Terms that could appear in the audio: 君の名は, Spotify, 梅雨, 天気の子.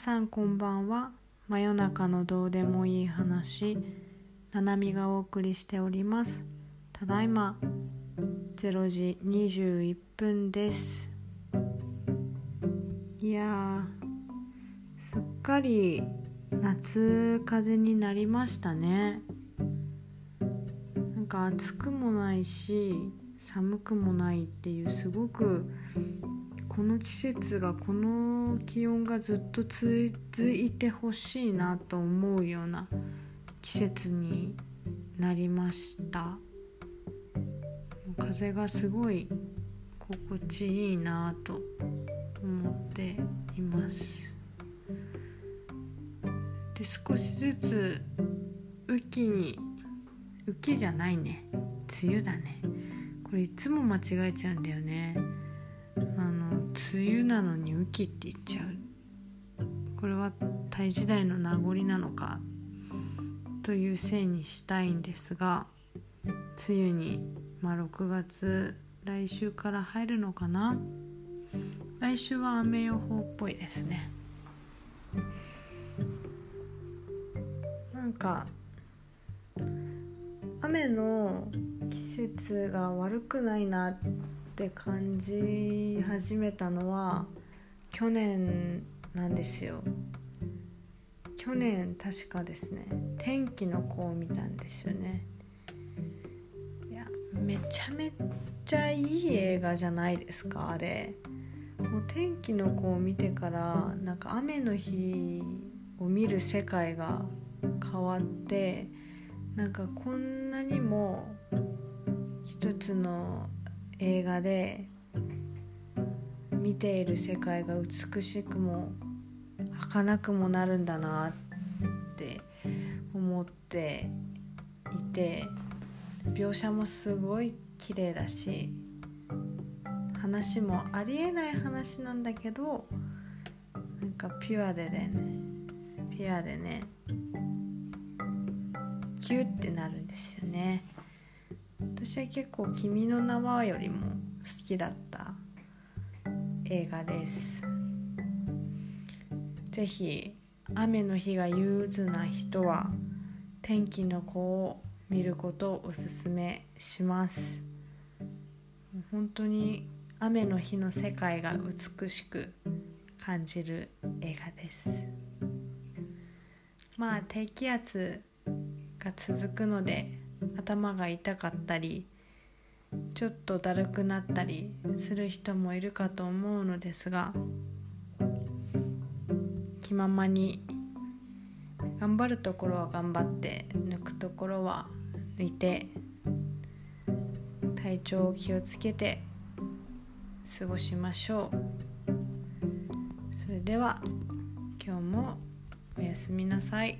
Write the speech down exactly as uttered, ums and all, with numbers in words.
皆さんこんばんは。真夜中のどうでもいい話、ななみがお送りしております。ただいまゼロじにじゅういっぷんです。いやー、すっかり夏風になりましたね。なんか暑くもないし寒くもないっていう、すごくこの季節が、この気温がずっと続いてほしいなと思うような季節になりました。風がすごい心地いいなと思っています。で、少しずつ雨季に雨季じゃないね梅雨だね。これいつも間違えちゃうんだよね。あの梅雨なのに雨季って言っちゃう。これは大時代の名残なのかというせいにしたいんですが、梅雨に、まあ、ろくがつ来週から入るのかな。来週は雨予報っぽいですね。なんか雨の季節が悪くないなって感じ始めたのは去年なんですよ。去年確かですね、天気の子を見たんですよね。いや、めちゃめちゃいい映画じゃないですか、あれ。もう天気の子を見てからなんか雨の日を見る世界が変わって、なんかこんなにも一つの映画で見ている世界が美しくも儚くもなるんだなって思っていて、描写もすごい綺麗だし、話もありえない話なんだけど、なんかピュアでねピュアでねキュってなるんですよね。私は結構君の名はよりも好きだった映画です。ぜひ雨の日が憂鬱な人は天気の子を見ることをおすすめします。本当に雨の日の世界が美しく感じる映画です。まあ低気圧が続くので頭が痛かったりちょっとだるくなったりする人もいるかと思うのですが、気ままに頑張るところは頑張って、抜くところは抜いて、体調を気をつけて過ごしましょう。それでは今日もおやすみなさい。